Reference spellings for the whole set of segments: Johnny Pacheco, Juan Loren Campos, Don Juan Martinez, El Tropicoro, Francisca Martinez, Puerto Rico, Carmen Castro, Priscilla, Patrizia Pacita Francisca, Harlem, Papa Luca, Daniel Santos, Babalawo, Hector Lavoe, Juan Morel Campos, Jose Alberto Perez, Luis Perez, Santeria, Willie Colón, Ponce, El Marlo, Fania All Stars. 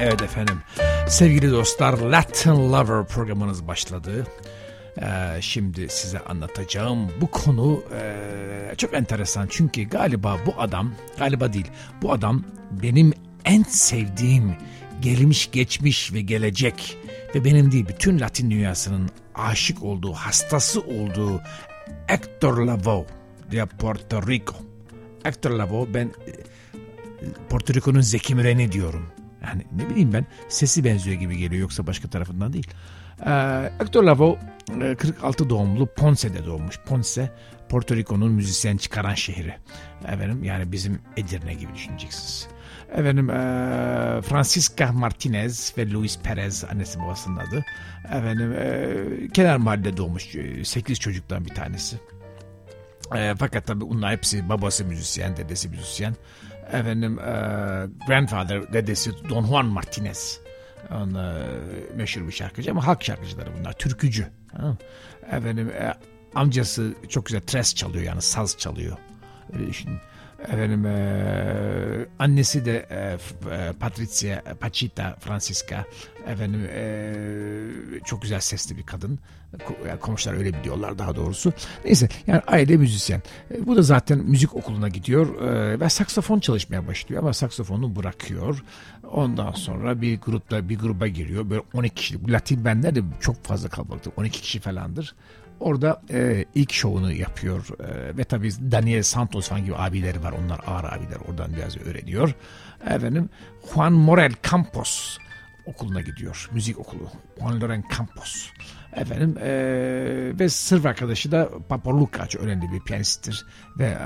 Evet efendim. Sevgili dostlar, Latin Lover programınız başladı. Şimdi size anlatacağım bu konu çok enteresan. Çünkü bu adam benim en sevdiğim, gelmiş geçmiş ve gelecek ve benim değil bütün Latin dünyasının aşık olduğu, hastası olduğu Hector Lavoe de Puerto Rico. Hector Lavoe, ben Puerto Rico'nun Zeki Müren'i diyorum. Yani ne bileyim ben, sesi benziyor gibi geliyor, yoksa başka tarafından değil. Hector Lavoe 46 doğumlu, Ponce'de doğmuş. Ponce, Puerto Rico'nun müzisyen çıkaran şehri. Efendim, yani bizim Edirne gibi düşüneceksiniz. Efendim, Francisca Martinez ve Luis Perez annesi babasının adı. Efendim, kenar mahallede doğmuş, 8 çocuktan bir tanesi. Fakat tabii onun hepsi, babası müzisyen, dedesi müzisyen. Efendim, grandfather, dedesi Don Juan Martinez. Meşhur bir şarkıcı ama halk şarkıcıları bunlar, türkücü. Efendim, amcası çok güzel tres çalıyor, yani saz çalıyor. Öyle düşünün. Efendim, annesi de Patrizia Pacita Francisca, efendim, çok güzel sesli bir kadın. Komşular öyle biliyorlar daha doğrusu. Neyse, yani aile müzisyen. Bu da zaten müzik okuluna gidiyor ve saksafon çalışmaya başlıyor ama saksafonu bırakıyor. Ondan sonra bir gruba giriyor. Böyle 12 kişilik. Latin benler de çok fazla kalabalıktır. 12 kişi falandır. Orada ilk şovunu yapıyor ve tabii Daniel Santos falan gibi abileri var. Onlar ağır abiler. Oradan biraz öğreniyor. Efendim, Juan Morel Campos okuluna gidiyor. Müzik okulu. Juan Loren Campos. Efendim, ve sırf arkadaşı da Papa Luca, çok önemli bir piyanisttir ve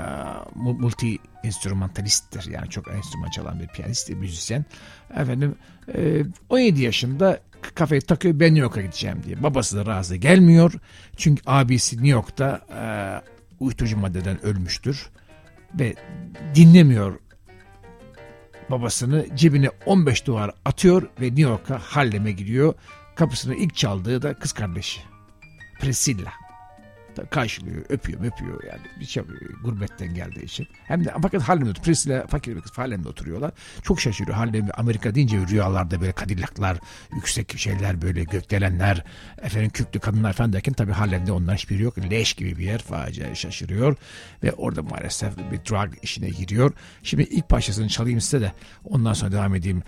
multi enstrümantalisttir. Yani çok enstrüman çalan bir piyanist, bir müzisyen. Efendim, 17 yaşında kafayı takıyor, ben New York'a gideceğim diye. Babası da razı gelmiyor. Çünkü abisi New York'ta uyuşturucu maddeden ölmüştür ve dinlemiyor babasını. Cebine 15 dolar atıyor ve New York'a, Harlem'e gidiyor. Kapısını ilk çaldığı da kız kardeşi Priscilla. Karşılıyor, öpüyor yani. Bir şey gurbetten geldiği için. Hem de fakat Harlem'de, Priscilla fakir bir kız, Harlem'de oturuyorlar. Çok şaşırıyor. Harlem, Amerika deyince rüyalarda böyle kadillaklar, yüksek şeyler, böyle gökdelenler, efendim küklü kadınlar falan derken tabii Harlem'de onların hiçbiri yok. Leş gibi bir yer, facia, şaşırıyor ve orada maalesef bir drug işine giriyor. Şimdi ilk parçasını çalayım size de ondan sonra devam edeyim.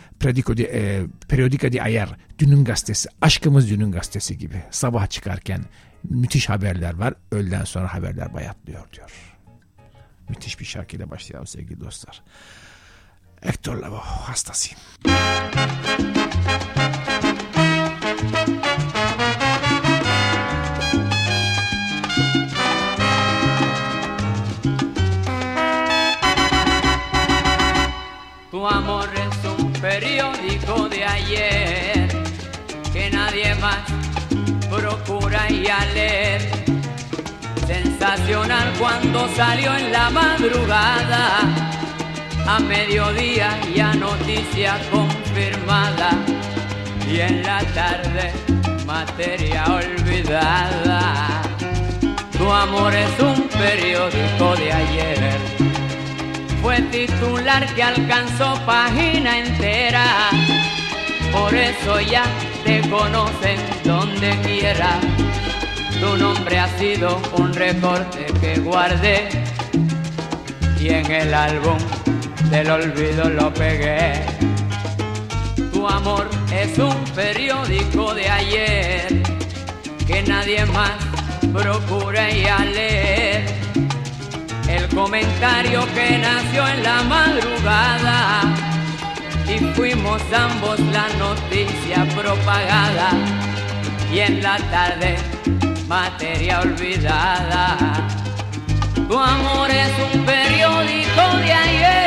Periodica de Ayer, Dünün Gazetesi, aşkımız Dünün Gazetesi gibi. Sabah çıkarken müthiş haberler var. Öğleden sonra haberler bayatlıyor diyor. Müthiş bir şarkıyla başlayalım sevgili dostlar. Hector Lavoe, hastasıyım. Tu amor es un periódico de ayer que nadie más procura y a leer. Sensacional cuando salió en la madrugada, a mediodía ya noticia confirmada, y en la tarde materia olvidada. Tu amor es un periódico de ayer, fue titular que alcanzó página entera, por eso ya te conocen donde quiera. Tu nombre ha sido un recorte que guardé y en el álbum del olvido lo pegué. Tu amor es un periódico de ayer que nadie más procura ya leer. El comentario que nació en la madrugada y fuimos ambos la noticia propagada y en la tarde materia olvidada. Tu amor es un periódico de ayer.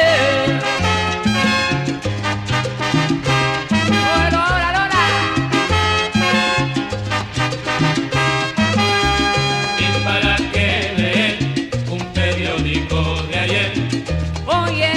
¿Y para qué leer un periódico de ayer? Oye,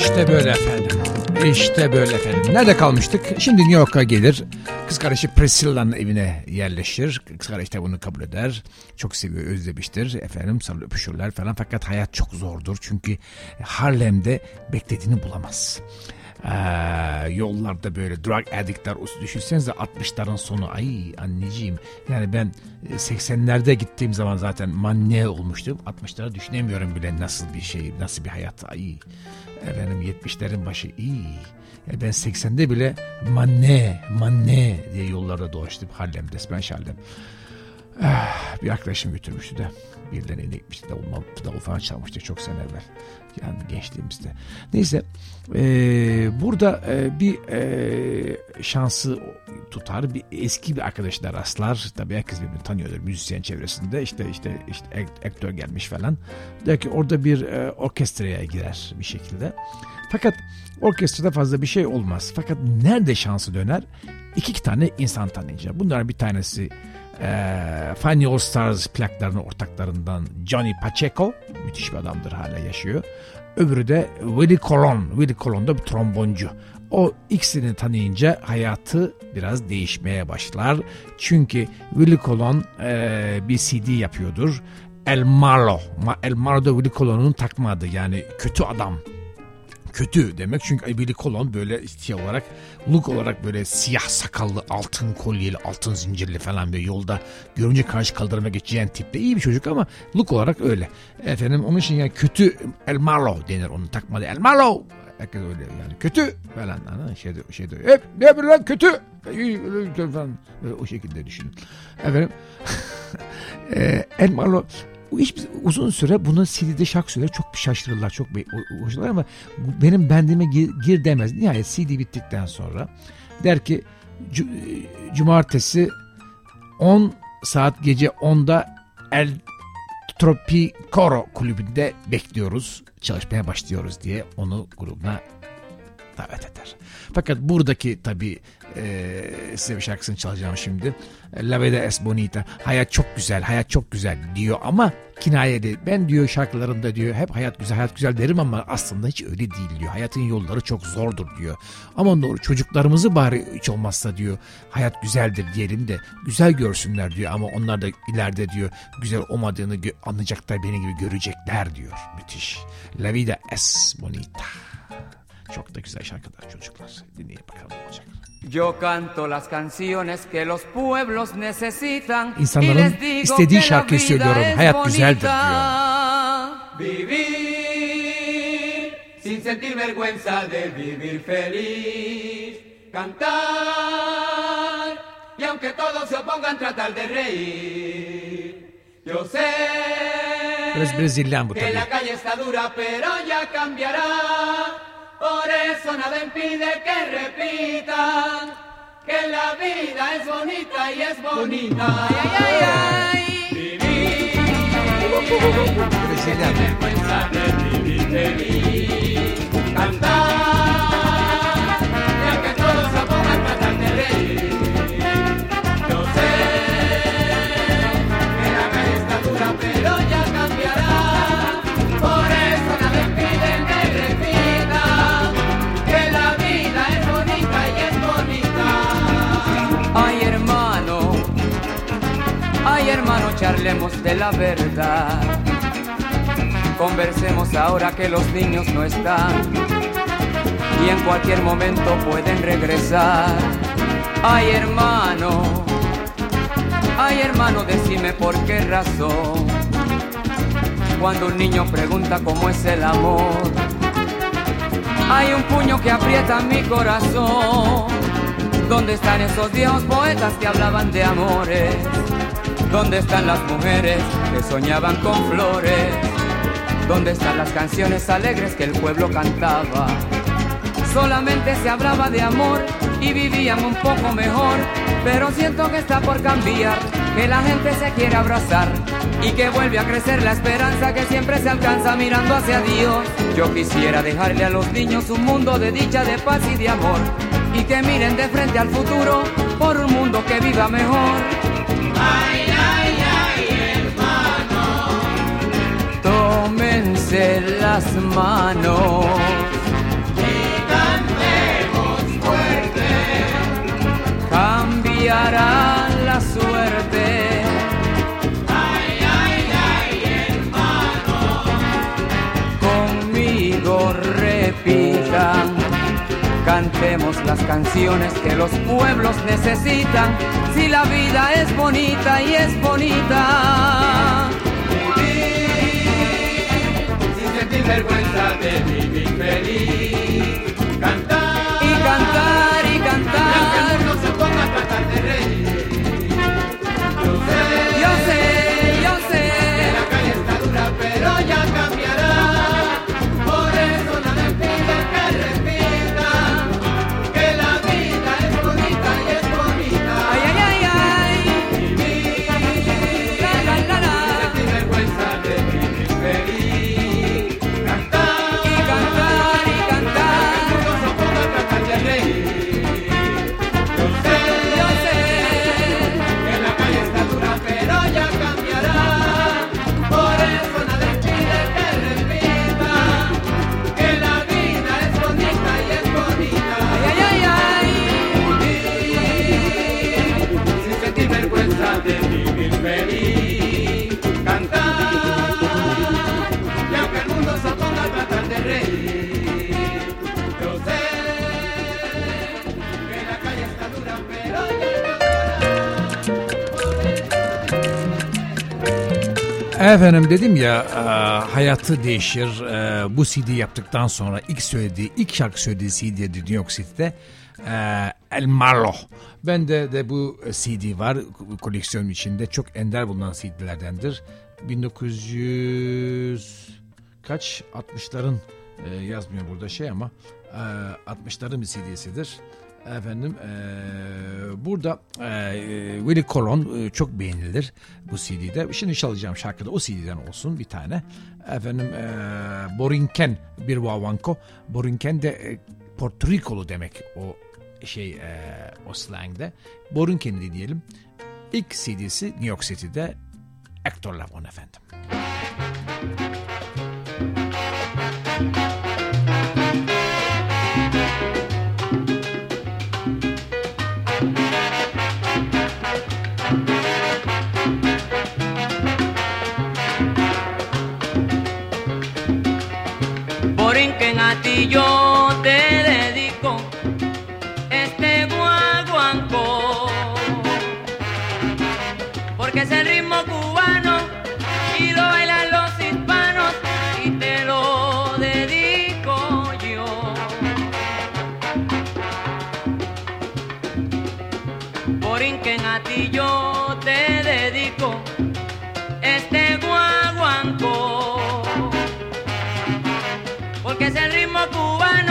İşte böyle efendim. İşte böyle efendim. Nerede kalmıştık? Şimdi New York'a gelir. Kız kardeşi Priscilla'nın evine yerleşir. Kız kardeşi de bunu kabul eder. Çok seviyor, özlemiştir. Efendim sarılıp öpüşürler falan. Fakat hayat çok zordur. Çünkü Harlem'de beklediğini bulamaz. Yollarda böyle drug addictler, düşünsenize 60'ların sonu, ay anneciğim yani ben 80'lerde gittiğim zaman zaten manne olmuştum, 60'lara düşünemiyorum bile nasıl bir şey, nasıl bir hayat, ay efendim 70'lerin başı, iyi yani ben 80'de bile manne diye yollarda dolaştım Harlem'de, ben Harlem. Bir arkadaşım götürmüştü de birilerine gitmişti de davul falan çalmıştı çok sene evvel. Yani gençliğimizde. Neyse burada bir şansı tutar, bir eski bir arkadaşına rastlar. Tabii herkes birbirini tanıyordur müzisyen çevresinde. İşte aktör gelmiş falan. Der ki orada bir orkestraya girer bir şekilde. Fakat orkestrada fazla bir şey olmaz. Fakat nerede şansı döner? İki tane insan tanıyacak. Bunların bir tanesi Fania All Stars plaklarının ortaklarından Johnny Pacheco, müthiş bir adamdır, hala yaşıyor. Öbürü de Willie Colón. Willie Colón da bir tromboncu. O ikisini tanıyınca hayatı biraz değişmeye başlar. Çünkü Willie Colón bir CD yapıyordur. El Marlo. El Marlo da Willie Colón'un takma adı, yani kötü adam. Kötü demek çünkü Willie Colón böyle şey olarak, look olarak böyle siyah sakallı, altın kolyeli, altın zincirli falan, bir yolda görünce karşı kaldırıma geçeceğin tipte, iyi bir çocuk ama look olarak öyle. Efendim onun için yani kötü El Marlo denir, onun takmadı El Marlo. Herkes öyle yani kötü falan, ana şey diyor. Hep ne yapıyor lan kötü falan, o şekilde düşünün. Efendim El Marlo uzun süre bunu CD'de şarkı söyler, çok şaşırırlar, çok hoşlanırlar ama benim bendime gir demez. Nihayet CD bittikten sonra der ki cumartesi 10 saat gece 10'da El Tropicoro kulübünde bekliyoruz, çalışmaya başlıyoruz diye onu grubuna davet eder. Fakat buradaki tabii size bir şarkısını çalacağım şimdi. La vida es bonita. Hayat çok güzel, hayat çok güzel diyor ama kinaye değil. Ben diyor şarkılarımda diyor hep hayat güzel derim ama aslında hiç öyle değil diyor. Hayatın yolları çok zordur diyor. Aman doğru, çocuklarımızı bari hiç olmazsa diyor hayat güzeldir diyelim de güzel görsünler diyor ama onlar da ileride diyor güzel olmadığını anlayacaklar, beni gibi görecekler diyor. Müthiş. La vida es bonita. Çok da güzel şarkılar çocuklar. Dinleyin bakalım olacak. Yo canto las canciones que los pueblos necesitan. İnsanların istediği şarkıyı söylüyorum. Hayat güzeldir diyor. Vivir sin sentir vergüenza de vivir feliz. Cantar y aunque todos se opongan tratar de reír. Yo sé que la calle está dura pero ya cambiará. Por eso nada impide que repitan que la vida es bonita y es bonita. Ay, ay, ay. Vivir sin vergüenza de vivir feliz. Cantar y aunque todos se pongan tratar de reír. Yo sé que la calle está dura pero ya cambiará. Por eso nada impide que repitan. Ay hermano, charlemos de la verdad. Conversemos ahora que los niños no están y en cualquier momento pueden regresar. Ay hermano, decime por qué razón cuando un niño pregunta cómo es el amor hay un puño que aprieta mi corazón. ¿Dónde están esos viejos poetas que hablaban de amores? ¿Dónde están las mujeres que soñaban con flores? ¿Dónde están las canciones alegres que el pueblo cantaba? Solamente se hablaba de amor y vivían un poco mejor. Pero siento que está por cambiar, que la gente se quiere abrazar y que vuelve a crecer la esperanza que siempre se alcanza mirando hacia Dios. Yo quisiera dejarle a los niños un mundo de dicha, de paz y de amor y que miren de frente al futuro por un mundo que viva mejor. Ay, ay, ay, hermano, tómense las manos. las canciones que los pueblos necesitan, si la vida es bonita y es bonita. Vivir sin sentir vergüenza de vivir feliz, cantar y cantar y cantar, y aunque el mundo se ponga a tratar de reír. Yo sé, que la calle está dura pero ya cambiará. Efendim dedim ya hayatı değişir. Bu CD yaptıktan sonra ilk şarkı söylediği CD'ydi New York City'de. El Marlo. Bende de bu CD var. Koleksiyonum içinde çok ender bulunan CD'lerdendir. 60'ların yazmıyor burada ama 60'ların bir CD'sidir. Efendim burada Willie Colón çok beğenilir bu CD'de. Şimdi çalacağım şarkıda o CD'den olsun bir tane. Efendim Borinquen bir wawanko. Borinquen de Puerto Rico'lu demek o slang'de. Borinquen'i dinleyelim. İlk CD'si New York City'de Hector Lavoe efendim. Borinquen, a ti yo te dedico este guaguancó, porque es el ritmo cubano y lo bailan los hispanos y te lo dedico yo. Borinquen, a ti yo te dedico este guaguancó, porque es el ritmo cubano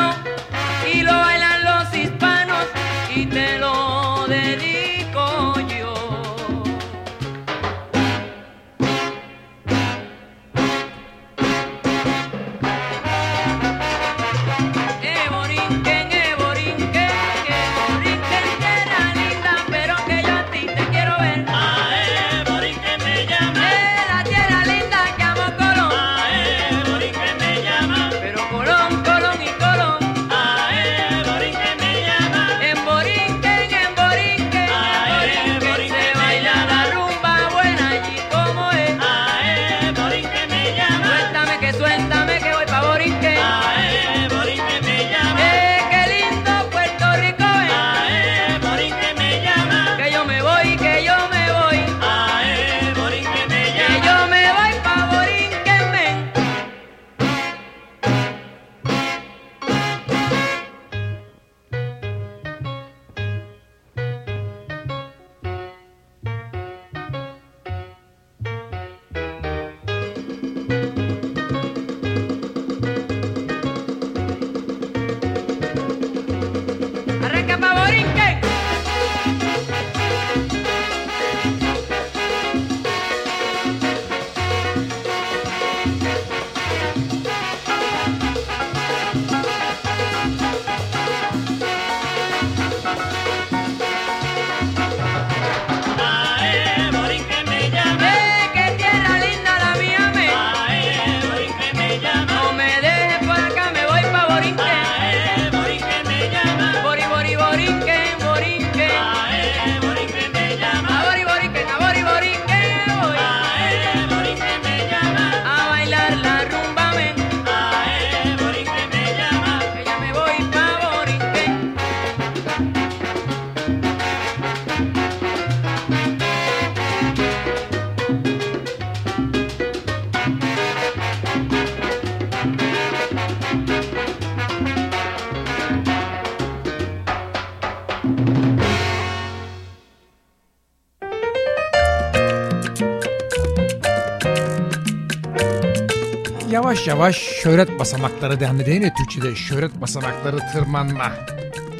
yavaş yavaş şöhret basamakları dendiğinde Türkçe'de şöhret basamakları tırmanma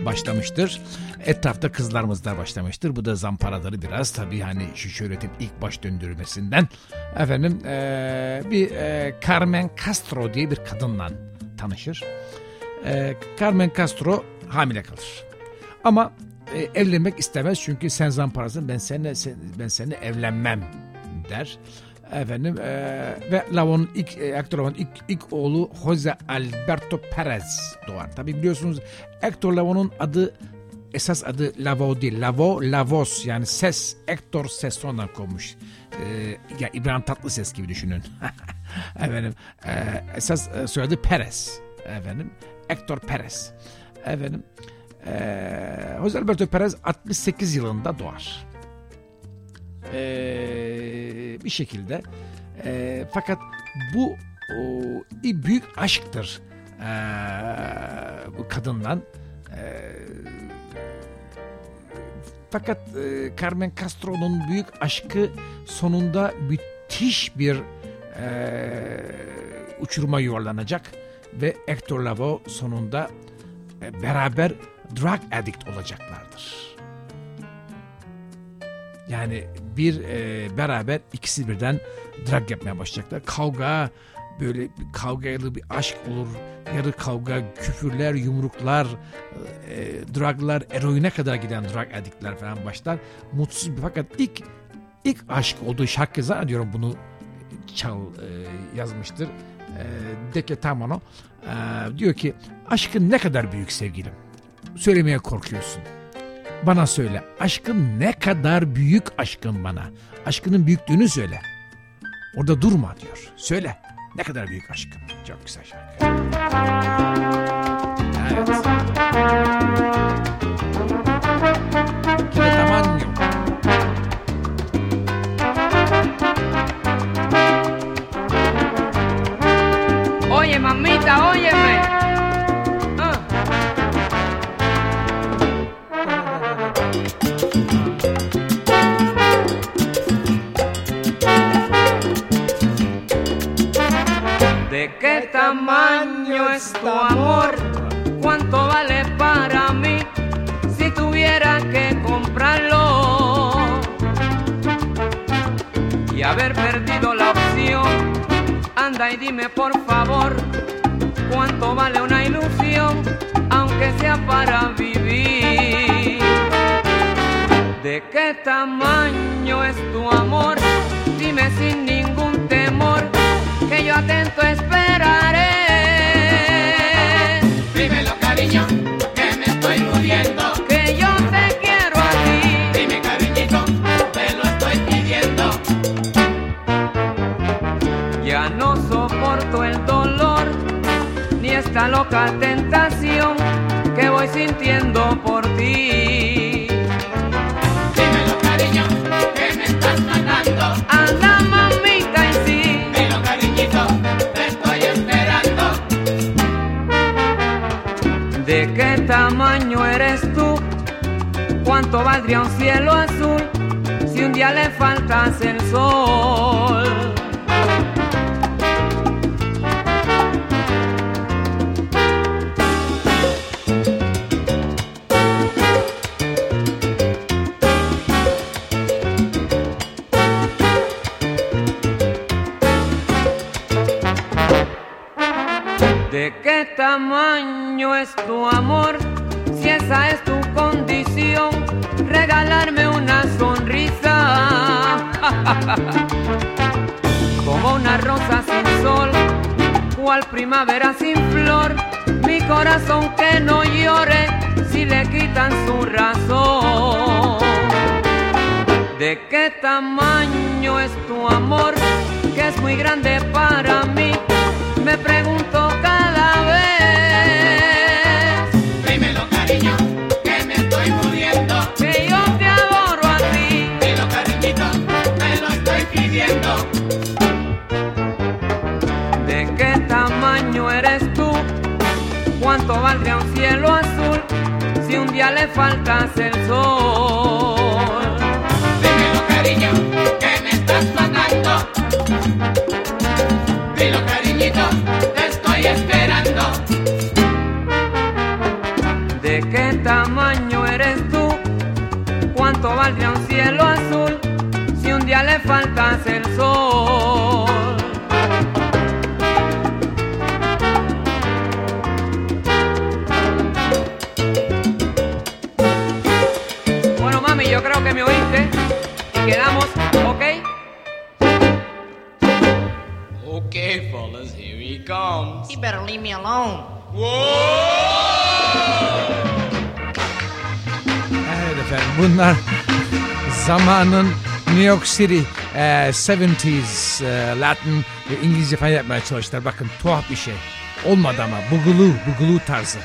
başlamıştır. Etrafta kızlarımız da başlamıştır. Bu da zamparaları biraz tabii hani şu şöhretin ilk baş döndürmesinden. Efendim bir Carmen Castro diye bir kadınla tanışır. Carmen Castro hamile kalır. Ama evlenmek istemez çünkü sen zamparasın, ben seninle evlenmem der. Efendim ve Lavoe'nun Hector Lavoe'nun ilk oğlu Jose Alberto Perez doğar. Tabii biliyorsunuz Hector Lavoe'nun adı esas adı Lavoe değil. Lavoe, Lavos yani ses, Hector ses sondan konmuş. Ya İbrahim Tatlıses gibi düşünün. Efendim esas soyadı Perez. Efendim Hector Perez. Efendim Jose Alberto Perez 68 yılında doğar. Bir şekilde fakat bu büyük aşktır bu kadından fakat Carmen Castro'nun büyük aşkı sonunda müthiş bir uçuruma yuvarlanacak ve Hector Lavoe sonunda beraber drug addict olacaklardır. Yani beraber ikisi birden drag yapmaya başlayacaklar. Kavga, böyle bir kavgalı bir aşk olur. Yarı kavga, küfürler, yumruklar, draglar, eroine kadar giden drag addictler falan başlar. Mutsuz bir fakat ilk aşk olduğu şarkı zannediyorum bunu yazmıştır. Deke Tamano diyor ki aşkın ne kadar büyük sevgilim. Söylemeye korkuyorsun. Bana söyle aşkın ne kadar büyük aşkın bana. Aşkının büyüklüğünü söyle. Orada durma diyor. Söyle ne kadar büyük aşkın. Çok güzel şarkı. Evet. Oye mamita, oyeme. ¿De qué tamaño es tu amor? ¿Cuánto vale para mí? Si tuviera que comprarlo y haber perdido la opción, anda y dime por favor, ¿cuánto vale una ilusión, aunque sea para vivir? ¿De qué tamaño es tu amor? Dime sin ningún temor, que yo atento esperaré. Dímelo, cariño, que me estoy muriendo, que yo te quiero a ti. Dime, cariñito, te lo estoy pidiendo. Ya no soporto el dolor ni esta loca tentación que voy sintiendo por ti. Dímelo, cariño, que me estás matando. Anda, mamita, y sí. Te estoy esperando. ¿De qué tamaño eres tú? ¿Cuánto valdría un cielo azul si un día le faltas el sol? ¿Qué tamaño es tu amor? Si esa es tu condición, regalarme una sonrisa como una rosa sin sol, cual primavera sin flor. Mi corazón que no llore si le quitan su razón. ¿De qué tamaño es tu amor? Que es muy grande para mí, me pregunto cada vez. Dímelo, cariño, que me estoy muriendo, que yo te adoro a ti. Dímelo, cariñito, te lo estoy pidiendo. ¿De qué tamaño eres tú? ¿Cuánto valdría un cielo azul si un día le faltas el sol? Dímelo, cariño, que me estás matando. Dímelo, cariñito. ponerse el sol. Bueno, mami, yo creo que me oíste y quedamos, ¿ok? Okay, fellas, here he comes. You better leave me alone. Whoa! Evet efendim, bunlar zamanın New York City 70s Latin ve İngilizce falan yapmaya çalıştılar. Bakın tuhaf bir şey. Olmadı ama boogaloo tarzı.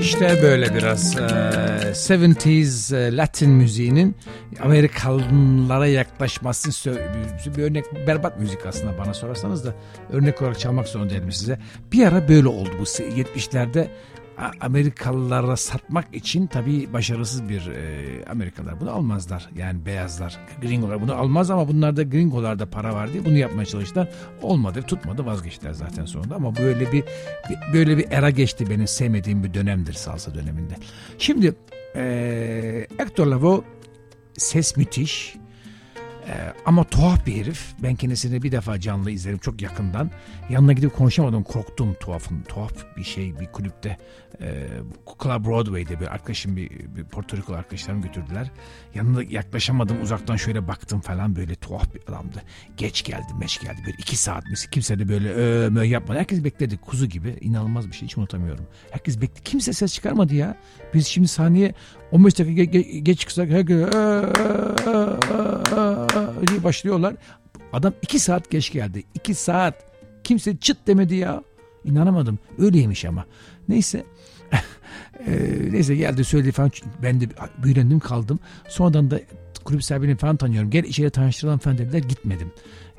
İşte böyle biraz 70s Latin müziğinin Amerikalılara yaklaşması bir örnek, berbat müzik aslında bana sorarsanız da örnek olarak çalmak zorundayım size. Bir ara böyle oldu bu 70'lerde Amerikalılara satmak için tabii başarısız bir Amerikalılar bunu almazlar. Yani beyazlar, gringolar bunu almaz ama bunlarda gringolarda para var diye bunu yapmaya çalıştılar. Olmadı, tutmadı, vazgeçtiler zaten sonunda ama böyle bir era geçti, benim sevmediğim bir dönemdir salsa döneminde. Şimdi Hector Lavoe ses müthiş. Ama tuhaf bir herif. Ben kendisini bir defa canlı izlerim çok yakından. Yanına gidip konuşamadım, korktum tuhaf bir şey bir kulüpte. Club Broadway'de bir arkadaşım, bir Puerto Rico arkadaşlarım götürdüler. Yanına yaklaşamadım, uzaktan şöyle baktım falan, böyle tuhaf bir adamdı. Geç geldi böyle 2 saat. Kimse de böyle yapmadı. Herkes bekledi kuzu gibi, inanılmaz bir şey, hiç unutamıyorum. Herkes bekledi, kimse ses çıkarmadı ya. Biz şimdi sahneye 15 dakika geç çıksak diye başlıyorlar. Adam 2 saat geç geldi. 2 saat. Kimse çıt demedi ya. İnanamadım. Öyleymiş ama. Neyse geldi söyledi falan. Ben de büyülendim kaldım. Sonradan da kulüp sahibini falan tanıyorum. Gel içeri tanıştıralım falan dediler. Gitmedim.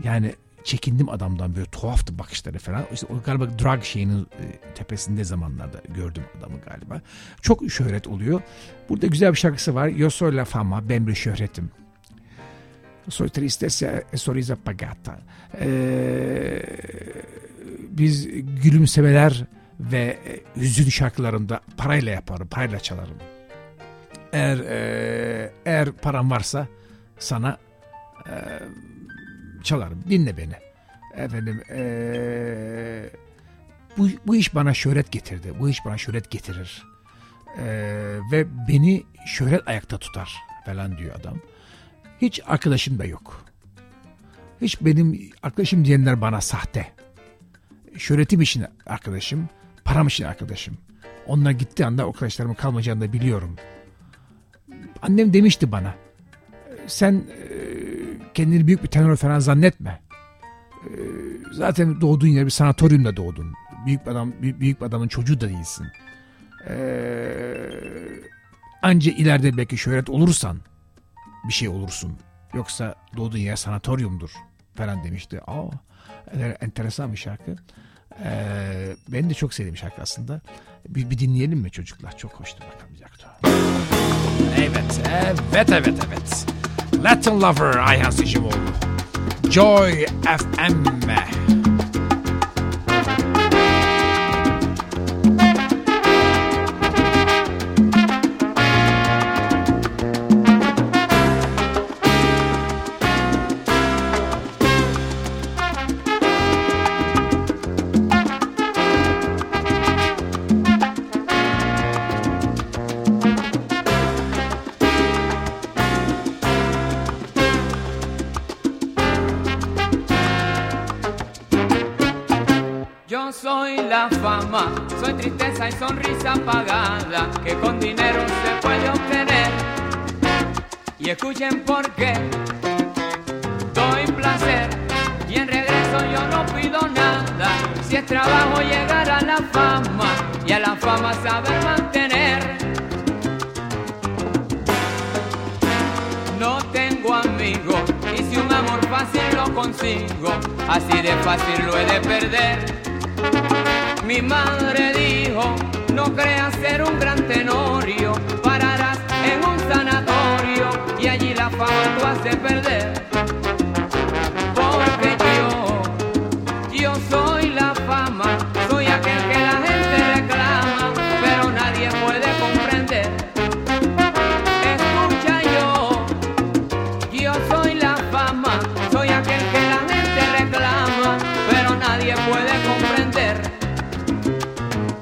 Yani çekindim adamdan, böyle tuhaftı bakışları falan. İşte o galiba drug şeyinin tepesinde zamanlarda gördüm adamı galiba. Çok şöhret oluyor. Burada güzel bir şarkısı var. Yo soy la fama, ben bir şöhretim. Soy tristeza e sonrisa pagata. Biz gülümsemeler ve hüzün şarkılarında parayla yaparım, parayla çalarım. Eğer param varsa sana çalarım. Dinle beni. Efendim, bu iş bana şöhret getirdi. Bu iş bana şöhret getirir. Ve beni şöhret ayakta tutar falan diyor adam. Hiç arkadaşım da yok. Hiç benim arkadaşım diyenler bana sahte. Şöhretim için arkadaşım, param için arkadaşım. Onlar gittiği anda arkadaşlarımın kalmayacağını da biliyorum. Annem demişti bana, sen kendini büyük bir tenor falan zannetme. Zaten doğduğun yer bir sanatoryumda doğdun. Büyük bir adamın çocuğu da değilsin. Anca ileride belki şöhret olursan bir şey olursun. Yoksa doğduğun yer sanatoryumdur falan demişti. Aa, enteresan bir şarkı. Ben de çok sevdiğim şarkı aslında. Bir dinleyelim mi çocuklar? Çok hoştu bakalım. Evet. Latin Lover Ayhan Sicimoğlu. Joy FM. Soy tristeza y sonrisa apagada que con dinero se puede obtener. Y escuchen por qué doy placer y en regreso yo no pido nada. Si es trabajo llegar a la fama y a la fama saber mantener. No tengo amigos y si un amor fácil lo consigo, así de fácil lo he de perder. Mi madre dijo, no creas ser un gran tenorio, pararás en un sanatorio y allí la fama tú has de perder. Porque yo soy la fama, soy aquel que la gente reclama, pero nadie puede comprender. Escucha yo soy la fama, soy aquel que la gente reclama, pero nadie puede comprender. Yeah.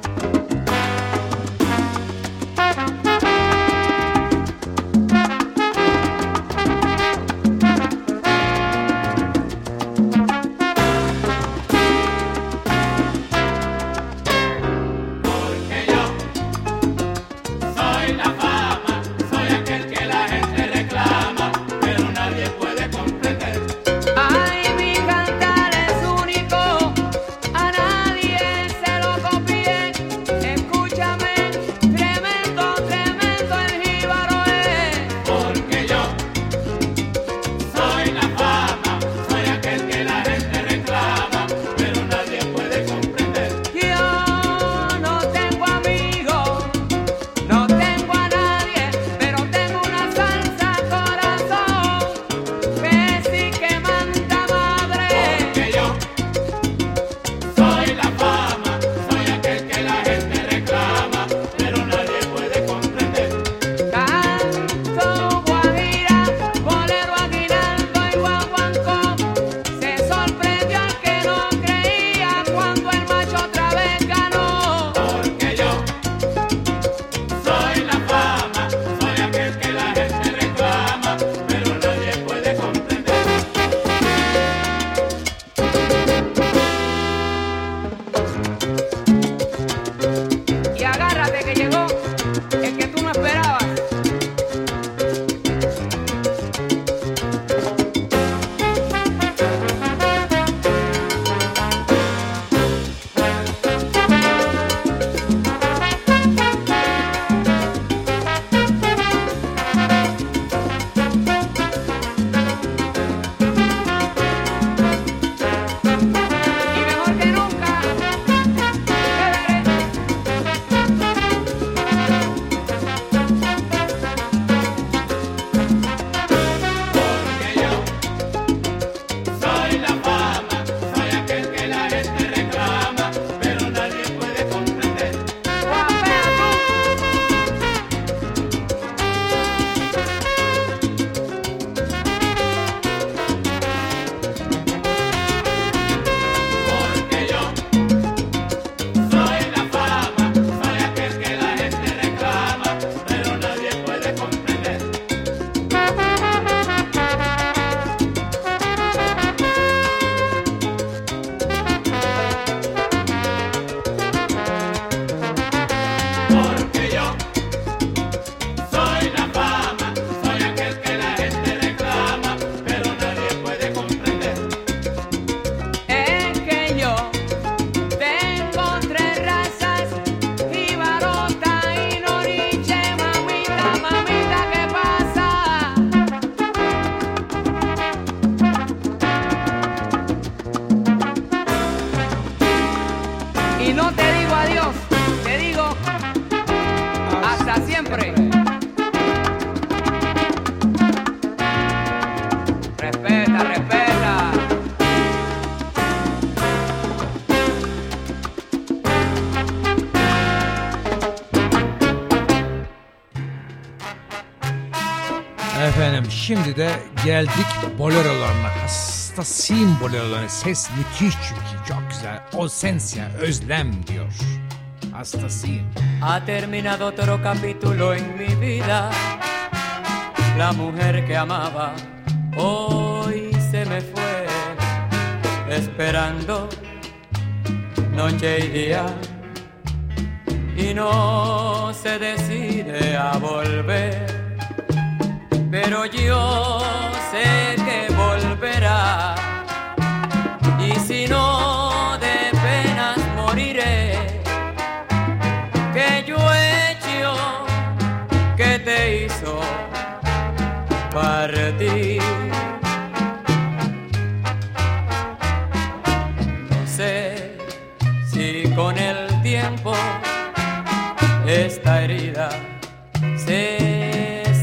Y no te digo adiós, te digo hasta siempre. Respeta, respeta. Efendim şimdi de geldik bolerolarına. Hastasıyım bolerolarına. Ses müthiş çünkü çok güzel. Ausencia, özlem diyor. Hastasıyım. Ha terminado otro capítulo en mi vida. La mujer que amaba hoy se me fue. Esperando noche y día. Y no se decide a volver. Pero yo sé que volverá, y si no de penas moriré, que yo he hecho, que te hizo partir. No sé si con el tiempo esta herida se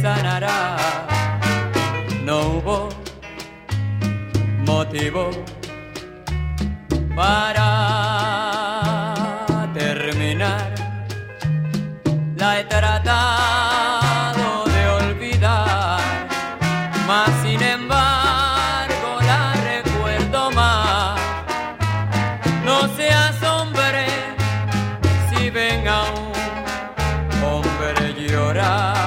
sanará. Motivo para terminar, la he tratado de olvidar, mas sin embargo la recuerdo más. No seas hombre si ven a un hombre llorar.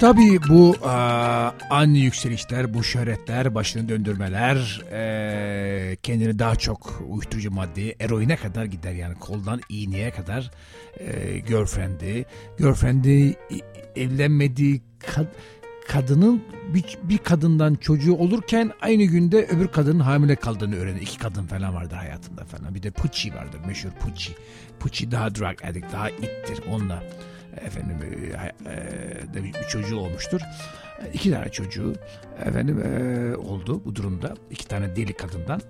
Tabii bu ani yükselişler, bu şöhretler, başını döndürmeler, kendini daha çok uyuşturucu madde, eroine kadar gider yani koldan iğneye kadar girlfriend'i evlenmediği kadının bir kadından çocuğu olurken aynı günde öbür kadının hamile kaldığını öğrendi. 2 kadın falan vardı hayatında falan. Bir de Pucci vardı, meşhur Pucci. Pucci daha drug addict, daha ittir onunla. Efendim bir çocuğu olmuştur. 2 tane çocuğu efendim oldu bu durumda. 2 tane deli kadından.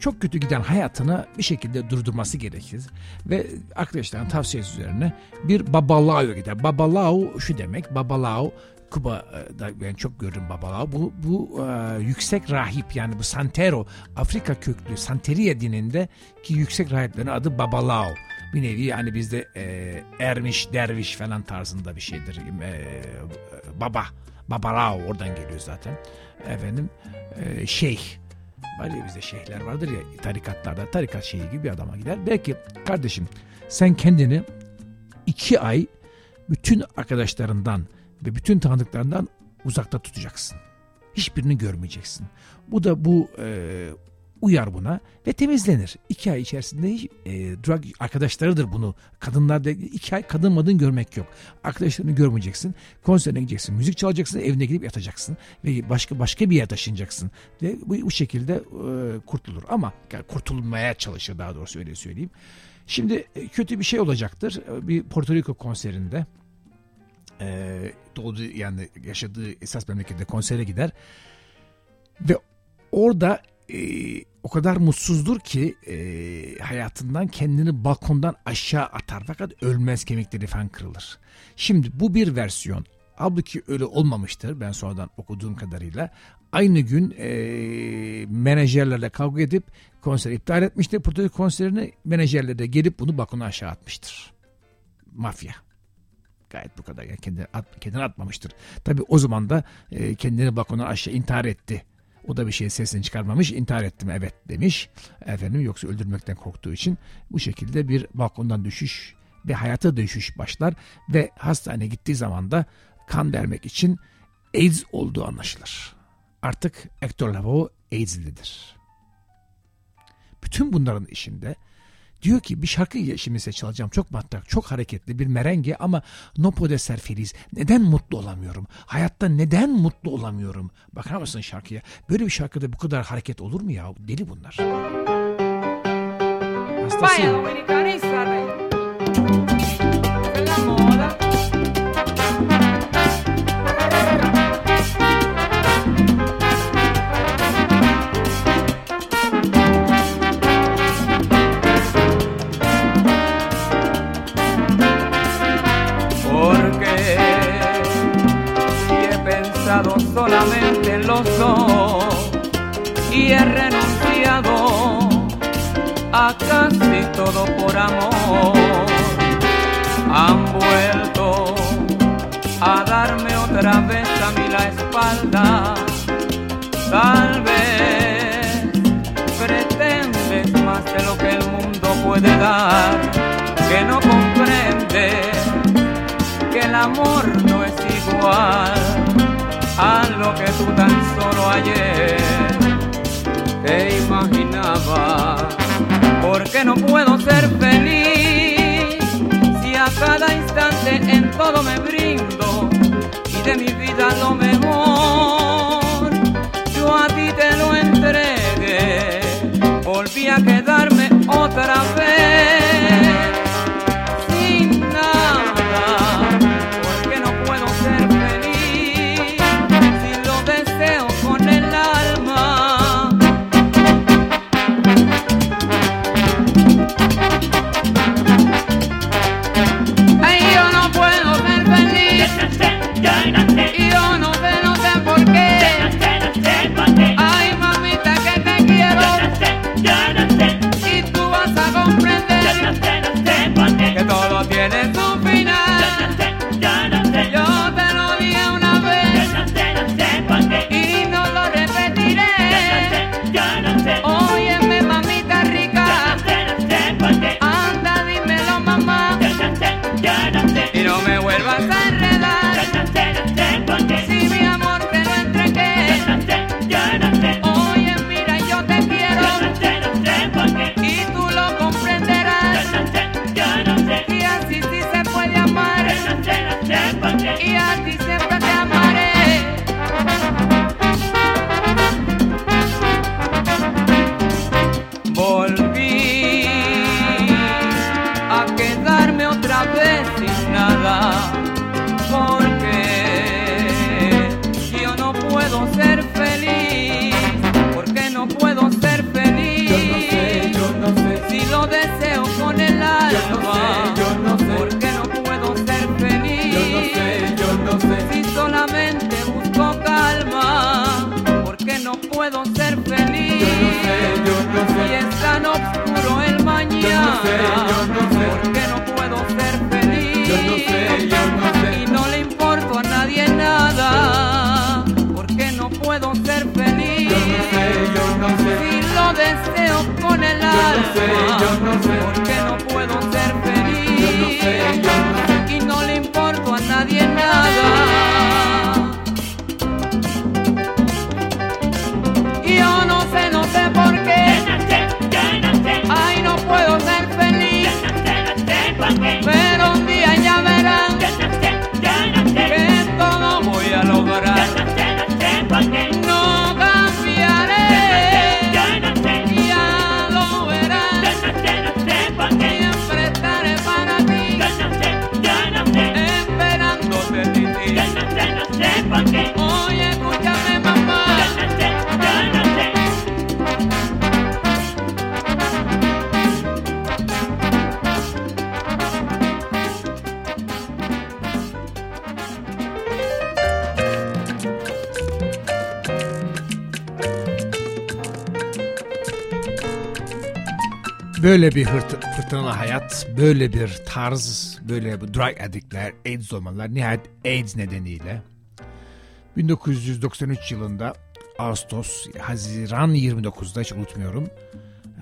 Çok kötü giden hayatını bir şekilde durdurması gerekir. Ve arkadaşların tavsiyesi üzerine bir Babalawo'ya gider. Babalawo şu demek. Babalawo Kuba'da ben çok gördüm Babalawo. Bu yüksek rahip yani bu Santero Afrika köklü Santeria dinindeki yüksek rahiplerin adı Babalawo. Bir nevi yani bizde ermiş, derviş falan tarzında bir şeydir. Babalawo oradan geliyor zaten. Efendim şeyh. Böyle bizde şeyhler vardır ya tarikatlarda, tarikat şeyhi gibi bir adama gider. Der ki kardeşim sen kendini 2 ay bütün arkadaşlarından ve bütün tanıdıklarından uzakta tutacaksın. Hiçbirini görmeyeceksin. Bu da bu uyar buna ve temizlenir. 2 ay içerisinde drug arkadaşlarıdır bunu. Kadınlar da 2 ay kadın madın görmek yok. Arkadaşlarını görmeyeceksin. Konserine gideceksin. Müzik çalacaksın. Evine gidip yatacaksın. Ve başka bir yere taşınacaksın. Ve bu şekilde kurtulur. Ama yani kurtulmaya çalışır daha doğrusu öyle söyleyeyim. Şimdi kötü bir şey olacaktır. Bir Puerto Rico konserinde doğduğu yani yaşadığı esas memlekette konsere gider. Ve orada o kadar mutsuzdur ki hayatından kendini balkondan aşağı atar fakat ölmez, kemikleri falan kırılır. Şimdi bu bir versiyon. Halbuki öyle olmamıştır ben sonradan okuduğum kadarıyla. Aynı gün menajerlerle kavga edip konseri iptal etmiştir. Porto'yu konserini menajerler de gelip bunu balkona aşağı atmıştır. Mafya. Gayet bu kadar. Yani kendini atmamıştır. Tabii o zaman da kendini balkona aşağı intihar etti. O da bir şey sesini çıkarmamış, intihar ettim evet demiş. Efendim yoksa öldürmekten korktuğu için bu şekilde bir balkondan düşüş ve hayata düşüş başlar ve hastaneye gittiği zaman da kan vermek için AIDS olduğu anlaşılır. Artık Hector Lavoe AIDS'lidir. Bütün bunların işinde diyor ki bir şarkı şimdi size çalacağım çok matrak, çok hareketli bir merenge ama no puede ser feliz. Neden mutlu olamıyorum? Hayatta neden mutlu olamıyorum? Bakar mısın şarkıya? Böyle bir şarkıda bu kadar hareket olur mu ya? Deli bunlar. Hastasıyım. Solamente en los dos y he renunciado a casi todo por amor. Han vuelto a darme otra vez a mí la espalda. Tal vez pretendes más de lo que el mundo puede dar, que no comprendes que el amor no es igual a lo que tú tan solo ayer te imaginabas. Porque no puedo ser feliz si a cada instante en todo me brindo y de mi vida lo mejor yo a ti te lo entregué. Volví a quedarme otra vez. Yo no te vuelvas a enredar. Si mi amor te lo entregué, oye mira yo te quiero y tú lo comprenderás. Y así sí se puede amar y a ti siempre te amaré. Volví a quedarme otra vez sin nada, porque yo no puedo ser feliz, porque no puedo ser feliz. Yo no sé, yo no sé. Si lo deseo con el alma, yo no sé, yo no sé. Porque no puedo ser feliz. Yo no sé, yo no sé. Si solamente busco calma, porque no puedo ser feliz. Yo no sé, yo no sé. Y es tan oscuro el mañana, porque no puedo ser feliz. Y no le importo a nadie nada, porque no puedo ser feliz. Si lo deseo con el alma, porque no puedo ser feliz. Y no le importo a nadie nada. Yo no sé por qué, ay, no puedo ser feliz, pero un día ya verán que todo voy a lograr. No cambiaré, ya lo verás, siempre estaré para ti, esperándote a ti. Oye, escúchame mamá, böyle bir fırtınalı hayat, böyle bir tarz, böyle bu drug addictler, AIDS olmalar, nihayet AIDS nedeniyle 1993 yılında Ağustos, Haziran 29'da hiç unutmuyorum.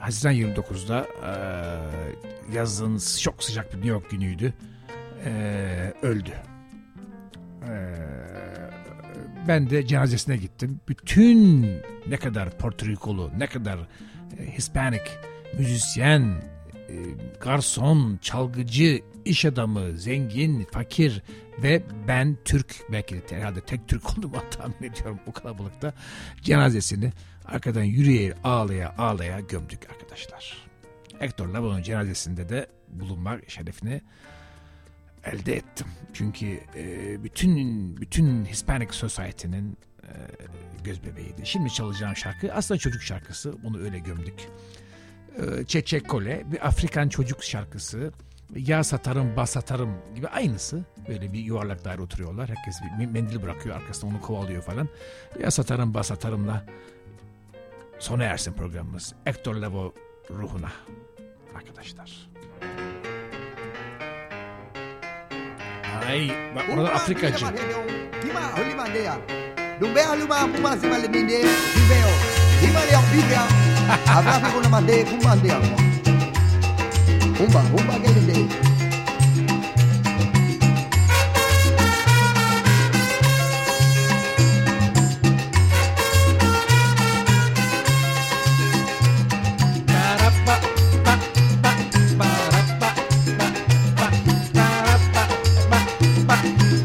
Haziran 29'da yazın çok sıcak bir New York günüydü. Öldü. Ben de cenazesine gittim. Bütün ne kadar Porto Rikolu, ne kadar Hispanic, müzisyen, garson, çalgıcı, iş adamı, zengin, fakir ve ben Türk, belki de herhalde tek Türk olduğumu tahmin ediyorum bu kalabalıkta, cenazesini arkadan yürüye ağlaya ağlaya gömdük arkadaşlar. Hector Lavoe'nun cenazesinde de bulunmak şerefini elde ettim. Çünkü bütün Hispanic Society'nin gözbebeğiydi. Şimdi çalacağım şarkı aslında çocuk şarkısı, onu öyle gömdük. Çeçekole, bir Afrikan çocuk şarkısı, ya satarım bas satarım gibi aynısı, böyle bir yuvarlak daire oturuyorlar, herkes bir mendil bırakıyor arkasına, onu kovalıyor falan. Ya satarım bas satarımla sona ersin programımız. Hector Lavoe ruhuna arkadaşlar. Ay bak orada Afrikacı. Habrá que con la mandé, con mandé agua. Humba, humba que le dé.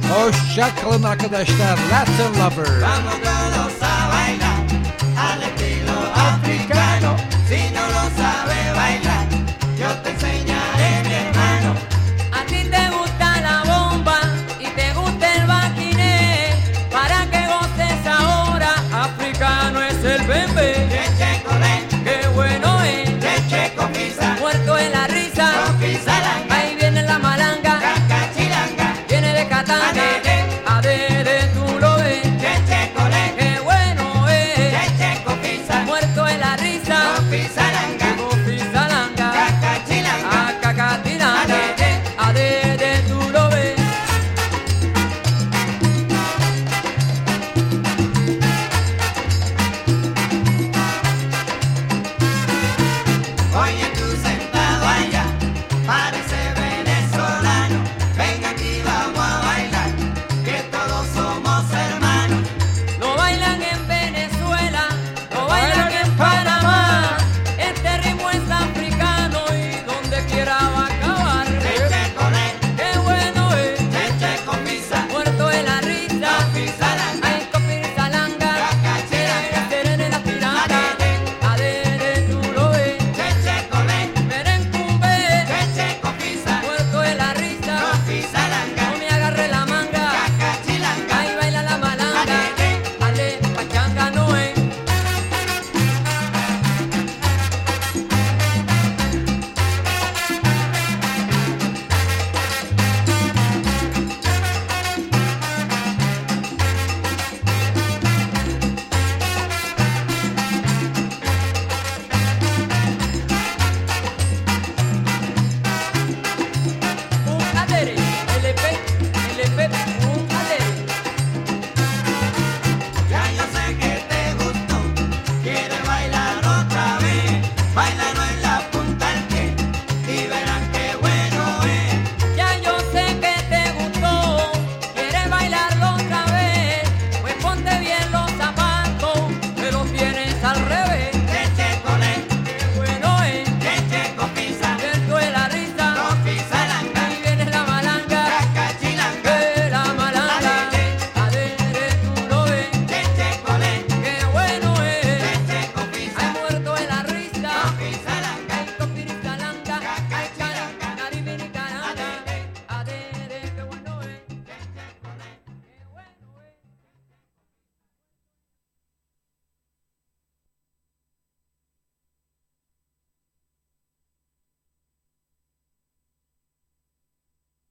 Hoşça kalın arkadaşlar. Latin Lover.